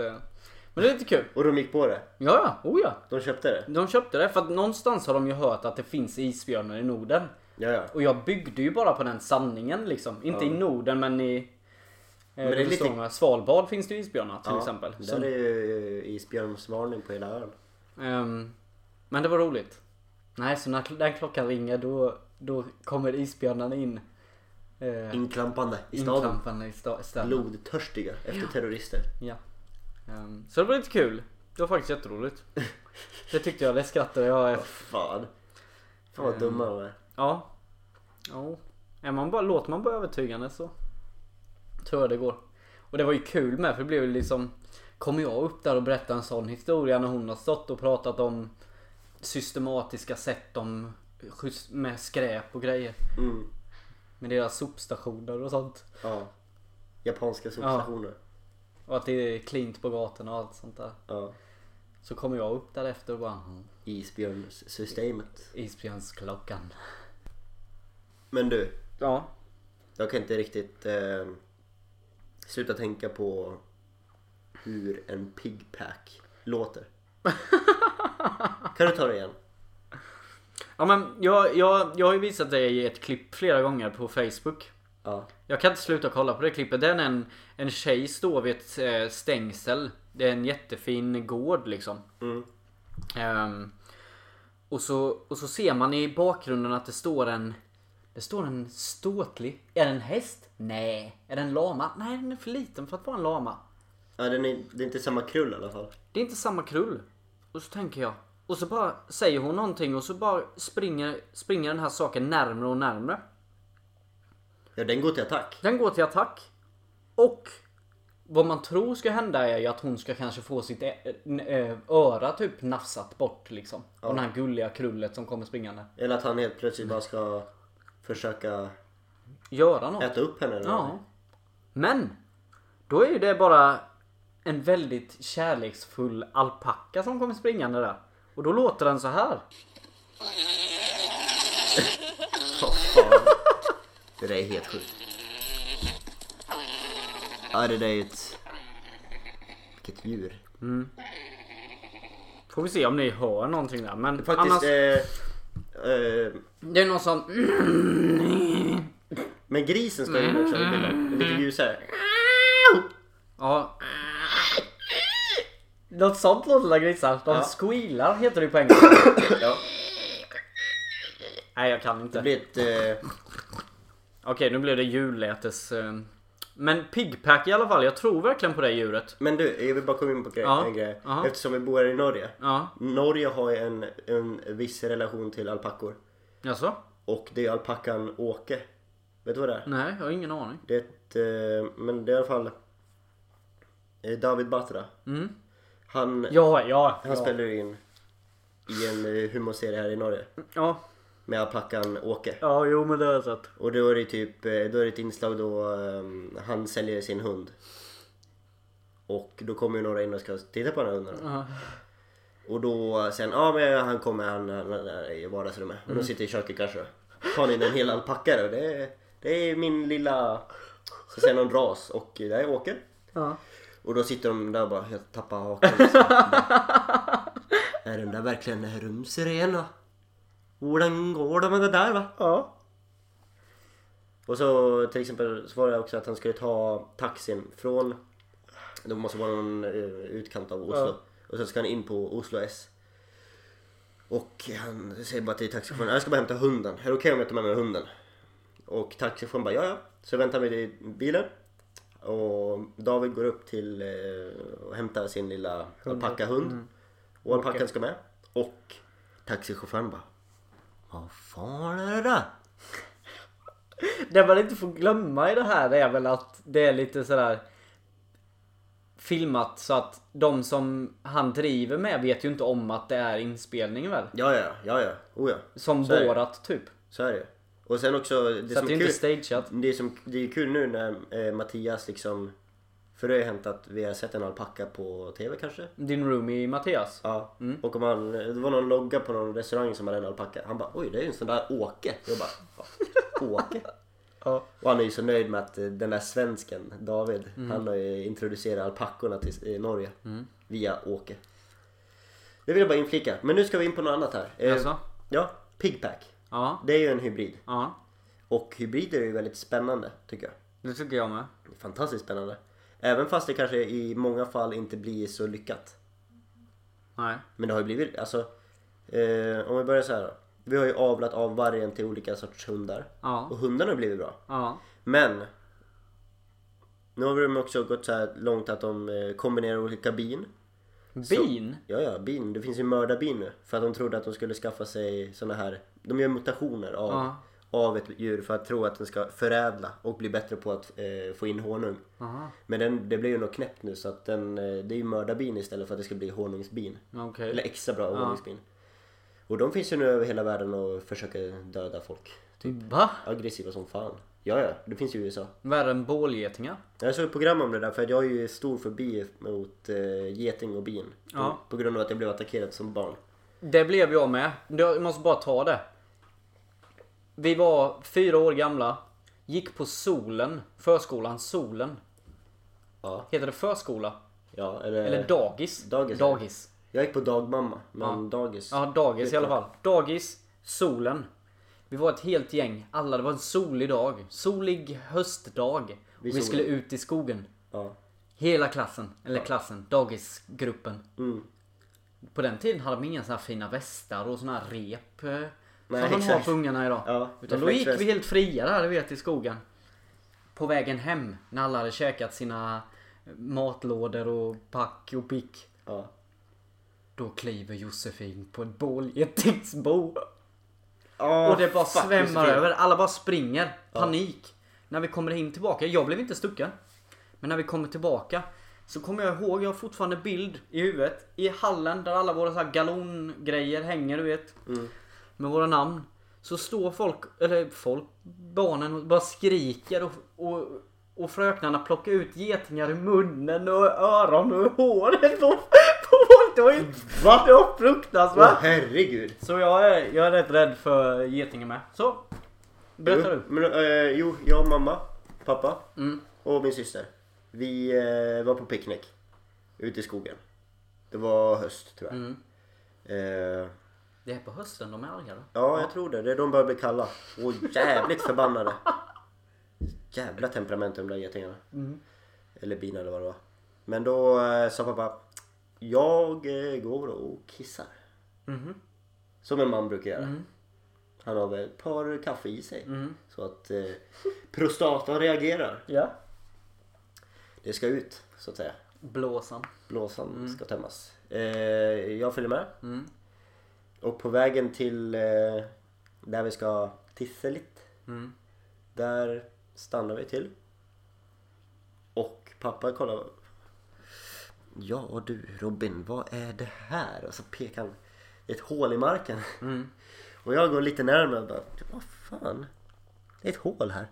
Men det är lite kul. Och de gick på det? Ja, oh ja. De köpte det? De köpte det, för att någonstans har de ju hört att det finns isbjörnar i Norden. Jaja. Och jag byggde ju bara på den sanningen liksom. Inte i Norden, men i... Men det är lite... Svalbard finns det isbjörnar till exempel. Där är ju isbjörnsvarning på hela ön. Men det var roligt. Nej, så när den klockan ringer då kommer isbjörnarna in. Inklampande i staden. Blodtörstiga efter terrorister. Ja. Så det var lite kul. Det var faktiskt jätteroligt. Det tyckte jag. Det skrattade jag. Fan vad dumma de är. Ja. Låter man bara övertygande så tror jag det går. Och det var ju kul med, för det blev liksom, kommer jag upp där och berättar en sån historia när hon har stått och pratat om systematiska sätt om med skräp och grejer. Mm. Med deras sopstationer och sånt. Ja. Japanska sopstationer. Ja. Och att det är klint på gatorna och allt sånt där. Ja. Så kommer jag upp där efter och bara... Isbjörnssystemet. Isbjörnsklockan. Men du. Ja. Jag kan inte riktigt... Sluta tänka på hur en pigpack låter. Kan du ta det igen? Ja, men jag har ju visat dig ett klipp flera gånger på Facebook. Ja. Jag kan inte sluta kolla på det klippet. Det är en tjej står vid ett stängsel. Det är en jättefin gård liksom. Mm. Och så ser man i bakgrunden att det står en... Det står en ståtlig. Är den en häst? Nej. Är den en lama? Nej, den är för liten för att vara en lama. Ja, det är inte samma krull i alla fall. Det är inte samma krull. Och så tänker jag. Och så bara säger hon någonting och så bara springer den här saken närmare och närmare. Ja, den går till attack. Och vad man tror ska hända är ju att hon ska kanske få sitt öra typ nafsat bort liksom. Ja. Och den här gulliga krullet som kommer springande. Eller att han helt plötsligt bara ska... försöka göra något. Äta upp henne. Eller? Ja. Men då är ju det bara en väldigt kärleksfull alpacka som kommer springande där. Och då låter den så här. Oh, fan. Det där är helt sjukt. Ja, det där är ju ett... Vilket djur. Mm. Får vi se om ni hör någonting där. Men faktiskt... Annars... Det är någon som... Men grisen står ju också i bilden. Lite ljus här. Ja. Något sånt lilla grisar. De squealar heter det på engelska. Ja. Nej, jag kan inte. Okej, nu blev det jullätes. Men pigpack i alla fall. Jag tror verkligen på det djuret. Men du, jag vill bara komma in på en grej. Eftersom vi bor i Norge. Norge har ju en viss relation till alpackor. Jaså? Och det är alpackan Åke. Vet du vad det är? Nej, jag har ingen aning. Det är men det är i alla fall David Batra. Mm. Han spelar in i en humorserie här i Norge. Ja. Med alpackan Åke. Ja, jo, men det har jag sett. Och då är det ett inslag då han säljer sin hund. Och då kommer ju några in och ska titta på den här hunden. Och då sen, men han är i vardagsrummet. Och då sitter i köket kanske. Tar in en hel alpacka då. Det är min lilla, så säger någon ras. Och där är Åke. Och då sitter de där och bara helt tappar hakan. Är den där verkligen rumsrena? Hur går det med det där, va? Ja. Och så till exempel svarade jag också att han skulle ta taxin från... Det måste vara någon utkant av Oslo. Och så ska han in på Oslo S. Och han säger bara till taxichauffören, jag ska bara hämta hunden. Är det okej om jag tar med mig hunden? Och taxichauffören bara, ja. Så väntar vi i bilen. Och David går upp till och hämtar sin lilla alpackahund. Mm. Och alpackan ska med. Och taxichauffören bara, vad fan är det där? Det man inte får glömma i det här är väl att det är lite sådär filmat så att de som han driver med vet ju inte om att det är inspelningen väl? Ja. Oh, ja. Som vårat typ. Så är det. Och sen också det så som det är kul, inte stageat. Det är kul nu när Mattias liksom För det har hänt att vi har sett en alpacka på tv kanske. Din roomie Mattias. Ja. Mm. Och om han, det var någon logga på någon restaurang som hade en alpacka. Han bara, oj det är ju en sån där Åke. Jag bara, Åke? Ja. Och han är ju så nöjd med att den där svensken, David, han har ju introducerat alpackorna till, i Norge. Mm. Via Åke. Det vill jag bara inflika. Men nu ska vi in på något annat här. Alltså? Ja, Pigpack. Ja. Det är ju en hybrid. Ja. Och hybrider är ju väldigt spännande tycker jag. Det tycker jag med. Fantastiskt spännande. Även fast det kanske i många fall inte blir så lyckat. Nej. Men det har ju blivit, alltså om vi börjar så här då. Vi har ju avlat av vargen till olika sorts hundar. Ja. Och hundarna har blivit bra. Ja. Men nu har de också gått så här långt att de kombinerar olika bin. Bin? Så, ja, bin. Det finns ju mördarbin nu. För att de trodde att de skulle skaffa sig såna här, de gör mutationer av, ja, av ett djur för att tro att den ska förädla och bli bättre på att få in honung. Aha. Men det blir ju nog knäppt nu så att det är ju mördarbin istället för att det ska bli honungsbin. Okay. Eller extra bra honungsbin. Och de finns ju nu över hela världen och försöker döda folk. Typ. Va? Aggressiva som fan. Ja, det finns ju i USA. Värre än bålgetingar. Jag såg ett program om det där för att jag är ju stor förbi mot geting och bin. Ja. På grund av att jag blev attackerad som barn. Det blev jag med. Jag måste bara ta det. Vi var 4 år gamla, gick på Solen, förskolan Solen. Ja. Heter det förskola? Ja, eller dagis. Dagis. Jag gick på dagmamma, men dagis. Ja, dagis i alla fall. Dagis, Solen. Vi var ett helt gäng, alla, det var en solig dag. Solig höstdag. Vi skulle ut i skogen. Ja. Hela klassen, dagisgruppen. Mm. På den tiden hade de inga såna här fina västar och såna här rep. Nej, som man har på ungarna idag. Ja, utan då gick vi helt fria där, du vet, i skogen. På vägen hem, när alla hade käkat sina matlådor och pack och pick. Ja. Då kliver Josefin på ett bålgetingsbo. Och det bara svämmar över. Alla bara springer. Panik. Ja. När vi kommer in tillbaka, jag blev inte stucken. Men när vi kommer tillbaka så kommer jag ihåg, jag har fortfarande bild i huvudet. I hallen där alla våra så här galongrejer hänger, du vet. Mm. Med våra namn. Så står folk, barnen och bara skriker och fröknarna plockar ut getingar i munnen och öron och håret på folk. Det var ju fruktansvärt. Åh herregud. Så jag är rätt rädd för getingar med. Så, berättar du. Men, jag och mamma, pappa och min syster. Vi var på picknick ute i skogen. Det var höst tror jag. Det är på hösten de är arga då? Ja, jag tror det. De börjar bli kalla. Och jävligt förbannade. Jävla temperament de där getingarna. Eller bina eller vad det var. Men då sa pappa, jag går och kissar. Som en man brukar göra. Han har väl ett par kaffe i sig. Så att prostatan reagerar. Ja. Det ska ut, så att säga. Blåsan ska tömmas. Jag följer med. Och på vägen till där vi ska tissa lite, där stannar vi till. Och pappa kollar. Ja och du Robin, vad är det här? Och så pekar han ett hål i marken. Och jag går lite närmare och bara, vad fan? Det är ett hål här.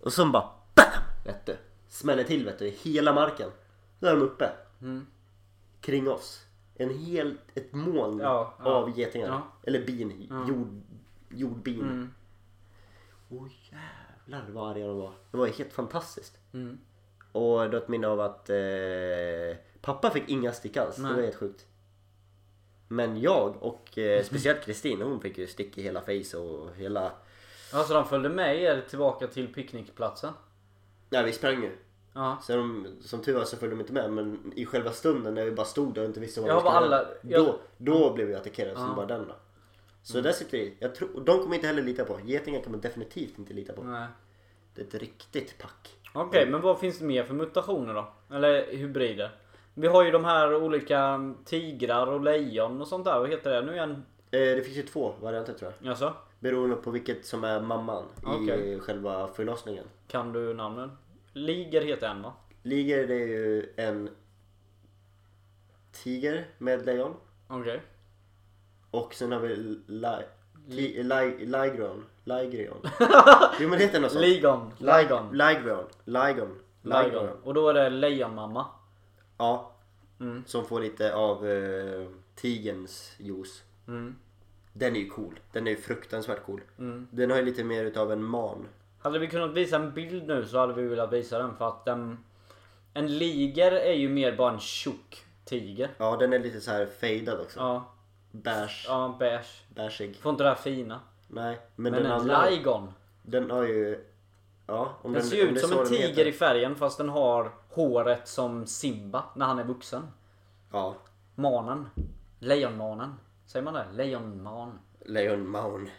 Och så bara, bam! Vet du, smäller till i hela marken. Där är de uppe. Kring oss. Ett moln av getingar. Ja. Eller bin. Ja. Jordbin. Åh jävlar vad arga de var. Det var helt fantastiskt. Och då ett minne av att pappa fick inga stick alls. Nej. Det var helt sjukt. Men jag och speciellt Kristin, hon fick ju stick i hela face och hela... Alltså de följde med er tillbaka till picknickplatsen? Ja, vi sprang ju. Ja. Så som tur var så följde de inte med. Men i själva stunden när vi bara stod där och inte visste vad vi skulle göra, då blev vi attackerade som bara den då. Så där sitter vi. De kommer inte heller lita på. Getingar kommer definitivt inte lita på. Nej. Det är ett riktigt pack. Okej, men vad finns det mer för mutationer då? Eller hybrider? Vi har ju de här olika tigrar och lejon och sånt där. Vad heter det nu igen? Det finns ju 2 varianter tror jag. Jaså? Beroende på vilket som är mamman i själva förlossningen. Kan du namnen? Liger heter en va? Liger det är ju en tiger med lejon. Okej. Okay. Och sen har vi Ligron. Jo men det heter något sånt. Ligon. Lajdon. Och då är det lejonmamma. Ja. Mm. Som får lite av tigerns juice. Mm. Den är ju cool. Den är ju fruktansvärt cool. Mm. Den har ju lite mer utav en man. Hade vi kunnat visa en bild nu så hade vi velat visa den. För att en liger är ju mer bara en tjock tiger. Ja, den är lite så här fejdad också. Ja. Bärs. Ja, bärs. Bärsig. Får inte det här fina. Nej. Men en laigon. Den har ju... Ja, den ser ut som en tiger heter. I färgen, fast den har håret som Simba när han är vuxen. Ja. Manen. Lejonmanen. Säger man det? Lejonman. Lejonman.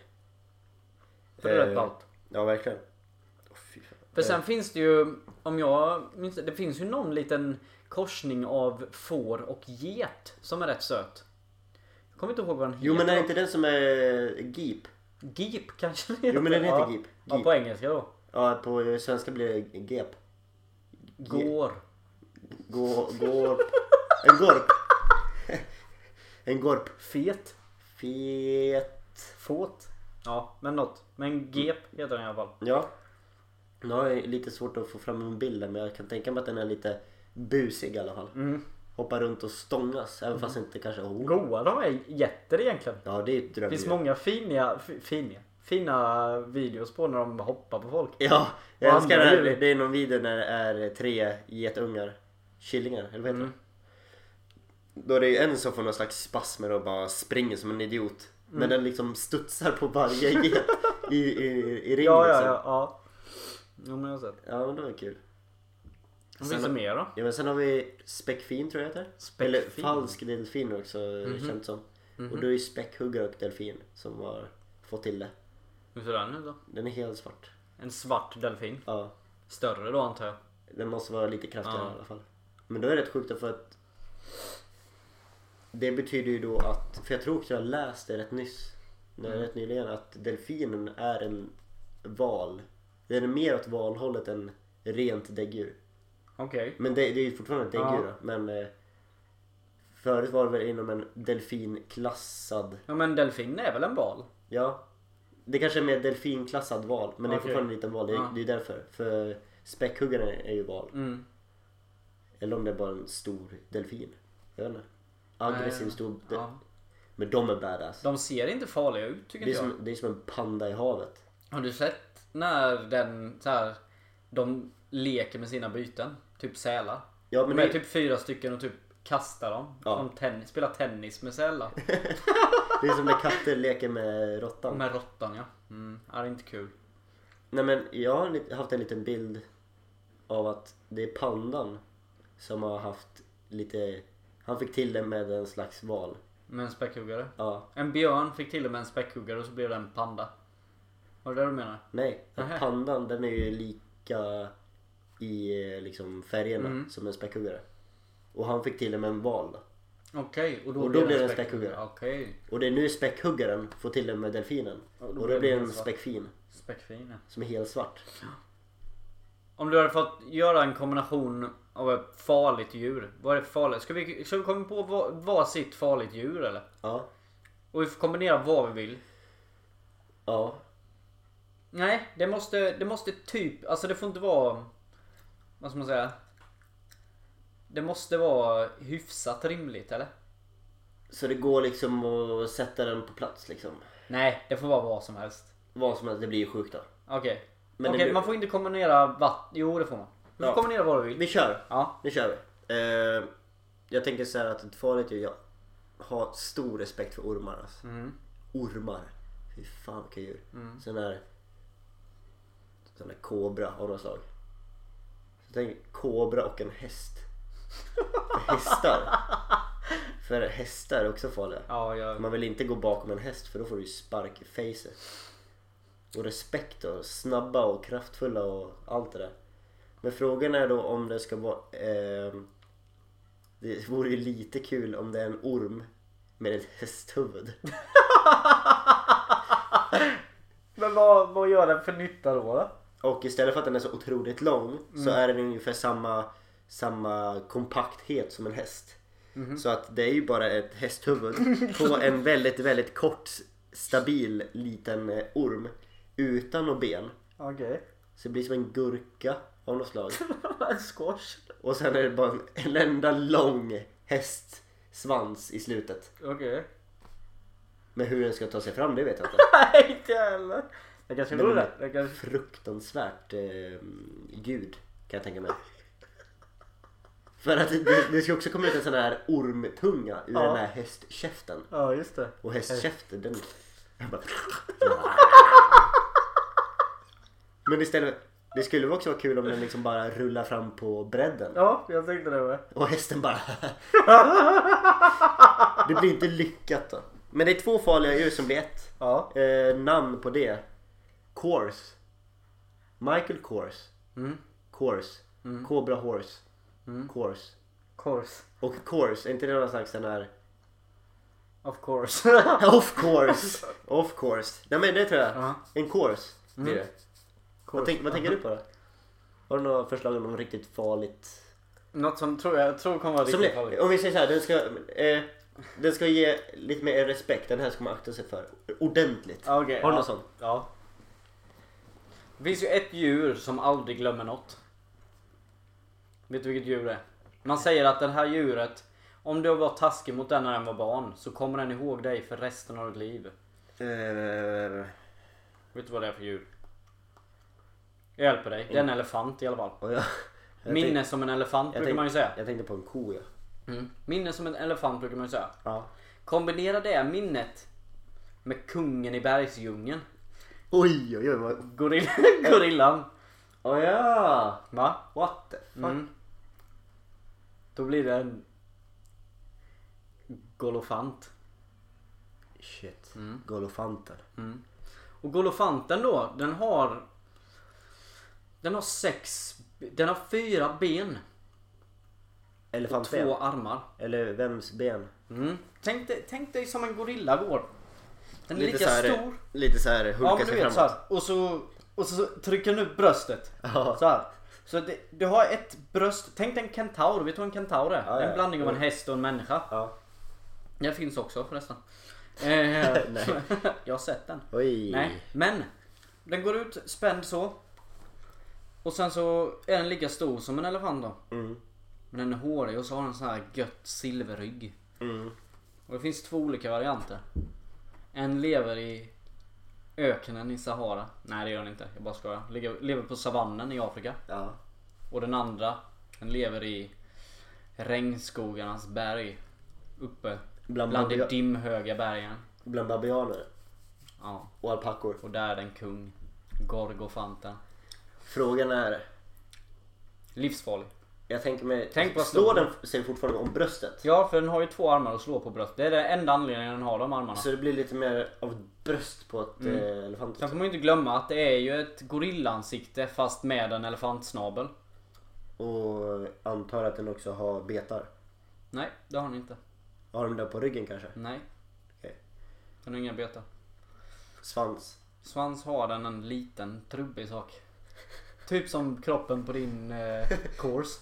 För det är rätt ballt. Ja, verkligen. Oh, fy fan. För sen finns det ju, om jag minns, det finns ju någon liten korsning av får och get som är rätt söt. Jag kommer inte ihåg vad den heter. Jo, men är inte den som är geep? Geep kanske? Jo, men den heter geep. Ja, på engelska då. Ja, på svenska blir det gep. Går. Går. En gorp. En gorp. Fet. Fåt. Ja, men något. Men gep heter den i alla fall. Ja. Nu har jag lite svårt att få fram en bild, men jag kan tänka mig att den är lite busig i alla fall. Mm. Hoppar runt och stångas, även fast inte kanske... Oh. Goa, de är jätter egentligen. Ja, det är ett drömdjur. Det finns många fina videos på när de hoppar på folk. Ja, jag älskar det är någon video när det är tre getungar, killingar, eller vad heter det? Då är det ju en som får någon slags spasmer och bara springer som en idiot. Mm. Men den liksom studsar på varje get i ringen. Ja. Jo, men jag har sett. Ja, men det var kul. Vad finns det mer då? Ja, men sen har vi späckfin, tror jag heter. Späckfin. Eller falsk delfin också, känns som. Mm-hmm. Och då är ju späckhuggare och delfin som var... Få till det. Hur ser den ut då? Den är helt svart. En svart delfin? Ja. Större då antar jag. Den måste vara lite kraftigare i alla fall. Men då är det rätt sjukt för att det betyder ju då att, för jag tror också jag läste rätt nyss, rätt nyligen, att delfinen är en val. Den är mer åt valhållet än rent däggdjur. Okej. Men det är ju fortfarande ett däggdjur då. Men förut var det väl inom en delfinklassad. Ja, men delfin är väl en val? Ja, det kanske är mer delfinklassad val. Men det är fortfarande en liten val, det är därför. För späckhuggaren är ju val. Mm. Eller om det är bara en stor delfin. Jag vet inte. Aggressiv stor Men de är badass. De ser inte farliga ut, tycker jag. Det är som en panda i havet. Har du sett när den så här, de leker med sina byten? Typ sälar. Ja, men de är typ 4 stycken och typ kastar dem. Ja. De spelar tennis med sälar. Det är som när katter leker med råttan. Med råttan, ja. Mm. Ja, det är inte kul. Nej, men jag har haft en liten bild av att det är pandan som har haft lite... Han fick till det med en slags val. Med en späckhuggare? Ja. En björn fick till det med en späckhuggare och så blev det en panda. Var det det du menar? Nej, att pandan den är ju lika i liksom färgerna som en späckhuggare. Och han fick till det med en val då. Okej, och då blir det en späckhuggare. Okej. Och det är nu späckhuggaren får till det med delfinen. Och då blir det en späckfin. Späckfin, ja. Som är helt svart. Om du hade fått göra en kombination av ett farligt djur. Vad är farligt? Ska vi komma på vad sitt farligt djur, eller? Ja. Och vi får kombinera vad vi vill. Ja. Nej, det måste typ... Alltså det får inte vara... Vad ska man säga... Det måste vara hyfsat rimligt, eller? Så det går liksom att sätta den på plats, liksom? Nej, det får vara vad som helst. Vad som helst, det blir ju sjukt då. Okej, blir... man får inte kombinera vatten. Jo, det får man. Du får kombinera vad du vill. Vi kör. Ja. Nu kör vi. Jag tänker så här att ett farligt djur, jag har stor respekt för ormar. Alltså. Mm. Ormar. Fy fan, vilka djur. Mm. Sån här kobra av något slag. Så tänk kobra och en häst. För hästar är också farliga. Man vill inte gå bakom en häst, för då får du ju spark i facet. Och respekt och snabba och kraftfulla och allt det där. Men frågan är då om det ska vara det vore ju lite kul om det är en orm med ett hästhuvud. Men vad gör den för nytta då? Och istället för att den är så otroligt lång så är den ungefär samma kompakthet som en häst. Så att det är ju bara ett hästhuvud på en väldigt, väldigt kort, stabil liten orm utan och ben. Okej. Så det blir som en gurka av något slag. En squash. Och sen är det bara en enda lång hästsvans i slutet. Okej. Okay. Men hur den ska ta sig fram, det vet jag inte. Nej, inte heller. Jag kanske tror det. Jag kan... Fruktansvärt ljud, kan jag tänka mig. För att det ska också komma ut en sån här ormtunga ur den här hästkäften. Ja, just det. Och hästkäften, den... Bara... Men istället... Det skulle också vara kul om den liksom bara rullar fram på bredden. Ja, jag tänkte det med. Och hästen bara... Det blir inte lyckat då. Men det är två farliga djur som blir ett. Ja. Namn på det. Course. Michael Course. Mm. Course. Mm. Cobra Horse. Mm. Course. Course. Och Course, är inte det någon slags den här... Of course. Of course. Of course. Nej, men det tror jag. Uh-huh. En course. Mm. Det är det. Vad tänker du på då? Har du några förslag om något riktigt farligt? Något som jag tror kommer vara riktigt farligt. Om vi säger så här, den ska ge lite mer respekt. Den här ska man akta sig för ordentligt. Okay, har du något sånt? Ja. Det finns ju ett djur som aldrig glömmer något. Vet du vilket djur det är? Man säger att det här djuret, om du har varit taskig mot den när den var barn, så kommer den ihåg dig för resten av ditt liv. Vet du vad det är för djur? Jag hjälper dig. Det är en elefant i alla fall. Oh, ja. Minne som en elefant brukar man ju säga. Jag tänkte på en ko, ja. Mm. Minne som en elefant brukar man ju säga. Ja. Kombinera det minnet med kungen i bergsdjungen. Oj, oj, oj. Gorillan. Oh, ja. Va? What the fuck? Mm. Då blir det en... golofant. Shit. Mm. Golofanten. Mm. Och golofanten då, den har 4 ben. Elefantben. Och 2 armar. Eller vems ben? Mm. Tänk dig som en gorilla går. Den är lite lika så här, stor. Lite så här hulkar sig framåt. Så här, och så trycker den upp bröstet. Ja. Så här. Så du har ett bröst. Tänk dig en kentaur. Vet du vad en kentaur är? Ja, en blandning av en häst och en människa. Ja. Den finns också förresten. Nej. Jag har sett den. Oj. Nej. Men den går ut spänd så. Och sen så är den lika stor som en elefant då. Mm. Men den är hårig och så har den en sån här gött silverrygg. Mm. Och det finns 2 olika varianter. En lever i öknen i Sahara. Nej, det gör den inte. Jag bara skojar. Lever på savannen i Afrika. Ja. Och den andra, den lever i regnskogarnas berg. Uppe. Bland de dimhöga bergen. Bland babianer. Ja. Och alpackor. Och där är den kung. Gorgofanten. Frågan är livsfarlig. Jag tänker mig, slår den sig fortfarande om bröstet? Ja, för den har ju 2 armar att slå på bröstet. Det är den enda anledningen den har de armarna. Så det blir lite mer av ett bröst på ett elefant. Sen får man ju inte glömma att det är ju ett gorillansikte fast med en elefantsnabel. Och antar att den också har betar? Nej, det har den inte. Har den där på ryggen kanske? Nej. Okay. Den har inga betar. Svans har den en liten trubbig sak. Typ som kroppen på din course.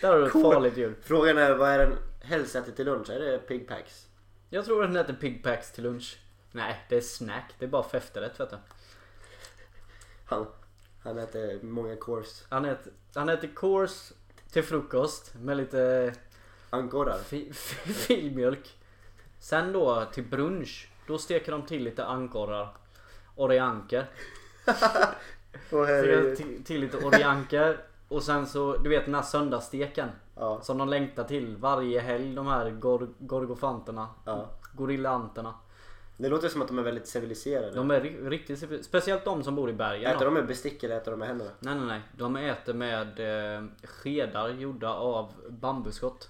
Där har du ett farligt djur. Frågan är, vad är den helst äter till lunch? Är det Pigpacks? Jag tror att den äter Pigpacks till lunch. Nej, det är snack. Det är bara för efterrätt, vet du. Han äter många course. Han äter course till frukost med lite... Angorar. Filmjölk. Sen då till brunch. Då steker de till lite angorar. Orianker. till lite orianker. Och sen så, du vet den här söndagssteken. Ja. Som de längtar till varje helg. De här gorgofanterna. Ja. Gorillanterna. Det låter som att de är väldigt civiliserade. De är riktigt civiliserade. Speciellt de som bor i bergen. Äter de med bestick eller äter de med händerna? Nej. De äter med skedar gjorda av bambuskott.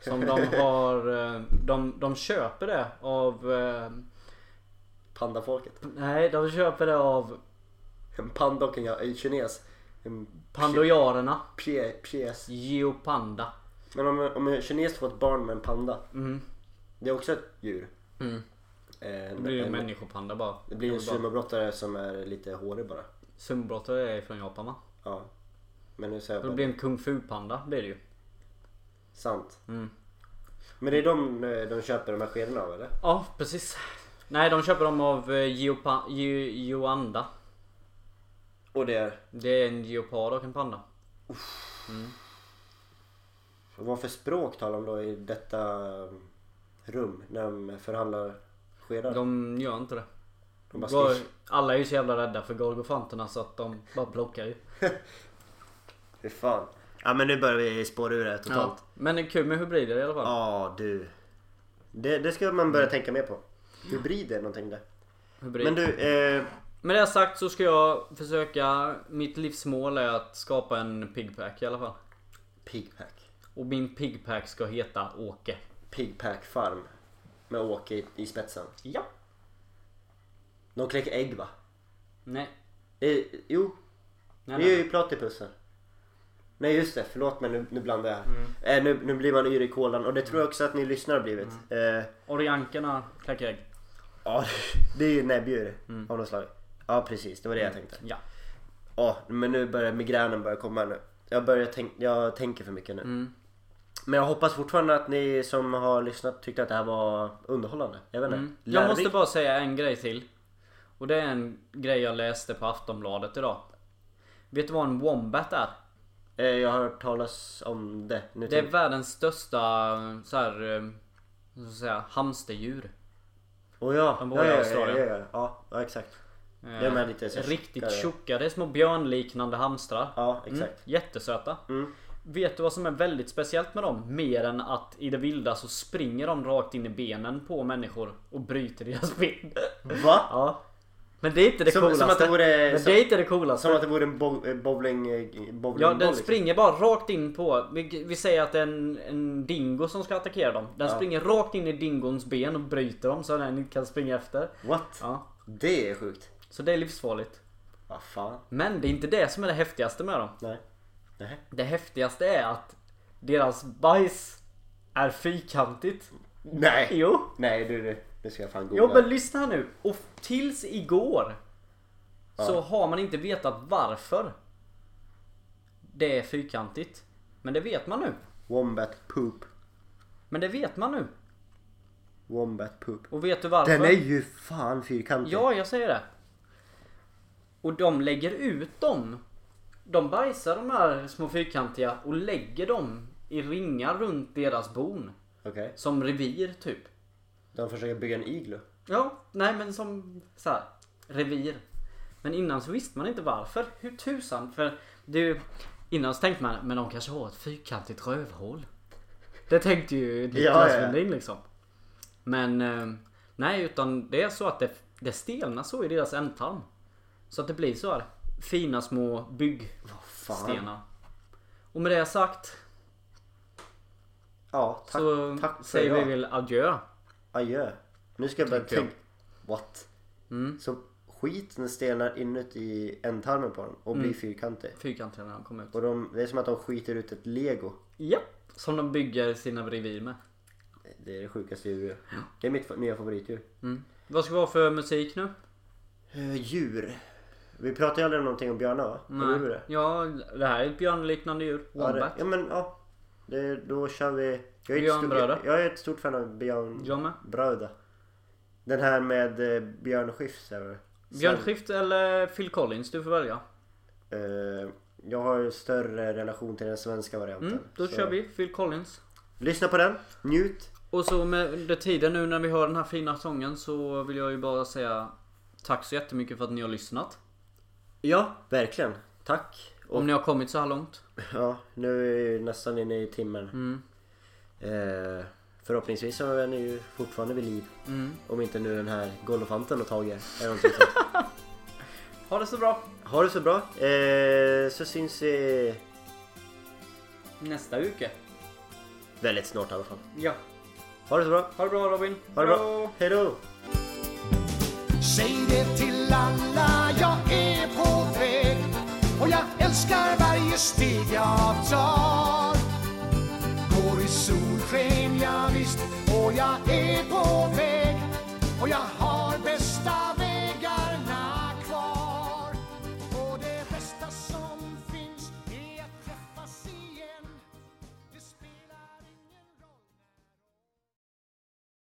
Som de har... De köper det av... Pandafolket. Nej, de köper det av... En panda och en kines. Pandojarerna. PS. Geopanda. Men om en kines får ett barn med en panda. Mm. Det är också ett djur. Mm. Det blir ju en människopanda bara. Det blir en sumobrottare som är lite hårig bara. Sumobrottare är från Japan, va? Ja. Men nu säger jag bara... Det blir en kung fu-panda, blir det ju. Sant. Mm. Men det är de köper de här skeden av, eller? Ja, precis. Nej, de köper dem av Joanda. Och det är? Det är en geopard och en panda. Mm. Vad för språk talar de då i detta rum när de förhandlar skedar? De gör inte det. Alla är ju så jävla rädda för gorgofanterna så att de bara plockar ju. Fy fan. Ja, men nu börjar vi spåra ur det totalt. Ja, men det är kul med hybrider i alla fall. Ja, du. Det ska man börja tänka mer på. Hybrider, någonting där. Hybrid. Men du... Med det sagt så ska jag försöka... Mitt livsmål är att skapa en pigpack i alla fall. Pigpack. Och min pigpack ska heta Åke. Pigpack farm. Med Åke i spetsen. Ja. De kläcker ägg, va? Nej. Jo. Nej, det är ju platypussar. Nej, just det, förlåt, men nu blandar jag. Nu blir man yr i kolan. Och det tror jag också att ni lyssnare har blivit. Oriankerna kläcker ägg. Ja, det är ju näbbdjur av något slag. Ja, precis, det var det jag tänkte. Ja. Ja, men nu börjar migränen komma nu. Jag tänker för mycket nu. Men jag hoppas fortfarande att ni som har lyssnat tyckte att det här var underhållande. Jag vet inte. Jag måste bara säga en grej till. Och det är en grej jag läste på Aftonbladet idag. Vet du vad en wombat är? Jag har hört talas om det nu. Det är världens största så här, så att säga, hamsterdjur. Oh ja. Ja, exakt. De är lite riktigt tjocka. Det är små björnliknande hamstrar. Ja, exakt. Jättesöta. Vet du vad som är väldigt speciellt med dem? Mer än att i det vilda så springer de rakt in i benen på människor och bryter deras ben. Va? Ja. Men det är inte det coolaste. Det är inte det coolaste. Som att det vore en bowling. Ja, den springer bara rakt in på. Vi säger att det är en dingo som ska attackera dem. Den springer rakt in i dingons ben och bryter dem så den kan springa efter. What? Ja. Det är sjukt. Så det är livsfarligt. Vad fan? Men det är inte det som är det häftigaste med dem. Nej. Nej. Det häftigaste är att deras bajs är fyrkantigt. Nej. Jo. Nej, du. Det ska jag fan googla. Jo, men lyssna här nu. Och tills igår så har man inte vetat varför det är fyrkantigt. Men det vet man nu. Wombat poop. Men det vet man nu. Wombat poop. Och vet du varför? Den är ju fan fyrkantig. Ja, jag säger det. Och de lägger ut dem. De bajsar de här små fyrkantiga och lägger dem i ringar runt deras bon. Okay. Som revir typ. De försöker bygga en iglu. Ja, nej, men som så här, revir. Men innan så visste man inte varför. Hur tusan? För du, innan så tänkte man, men de kanske har ett fyrkantigt rövhål. Det tänkte ju Niklas Lundin liksom. Men nej, utan det är så att det stelnar så i deras ändtarm. Så att det blir så här fina små byggstenar. Och med det sagt, ja, tack säger vi väl adjö. Adjö. Nu ska jag bara tänka. What? Så skiten stelnar inuti ändtarmen på dem och blir fyrkantig. Fyrkantig när de kommer ut. Och det är som att de skiter ut ett lego. Ja, som de bygger sina revir med. Det är det sjukaste djuret. Ja. Det är mitt nya favoritdjur. Vad ska vi ha för musik nu? Djur. Vi pratade ju aldrig om någonting om björnar, va? Nej. Det? Ja, det här är ett björnliknande djur. Ja, men ja. Då kör vi... Björn Bröder. Jag är ett stort fan av Björn Bröder. Den här med Björn Skifs, eller? Björn Skifs eller Phil Collins, du får välja. Jag har ju större relation till den svenska varianten. Då kör vi Phil Collins. Lyssna på den, njut. Och så med det tiden nu när vi hör den här fina sången så vill jag ju bara säga tack så jättemycket för att ni har lyssnat. Ja, verkligen. Tack. Om ni har kommit så här långt. Ja, nu är vi nästan inne i timmen. Förhoppningsvis så är ni ju fortfarande vid liv. Om inte nu den här golfanten och taget är någonting sånt. Ha det så bra. Ha det så bra. Så syns vi nästa vecka. Väldigt snart i alla fall. Ja. Ha det så bra. Ha det bra, Robin. Ha det bra. Hej då. Säg det till alla, jag är på väg. Och jag älskar varje steg jag tar. Går i solsken, ja visst. Och jag är på väg. Och jag har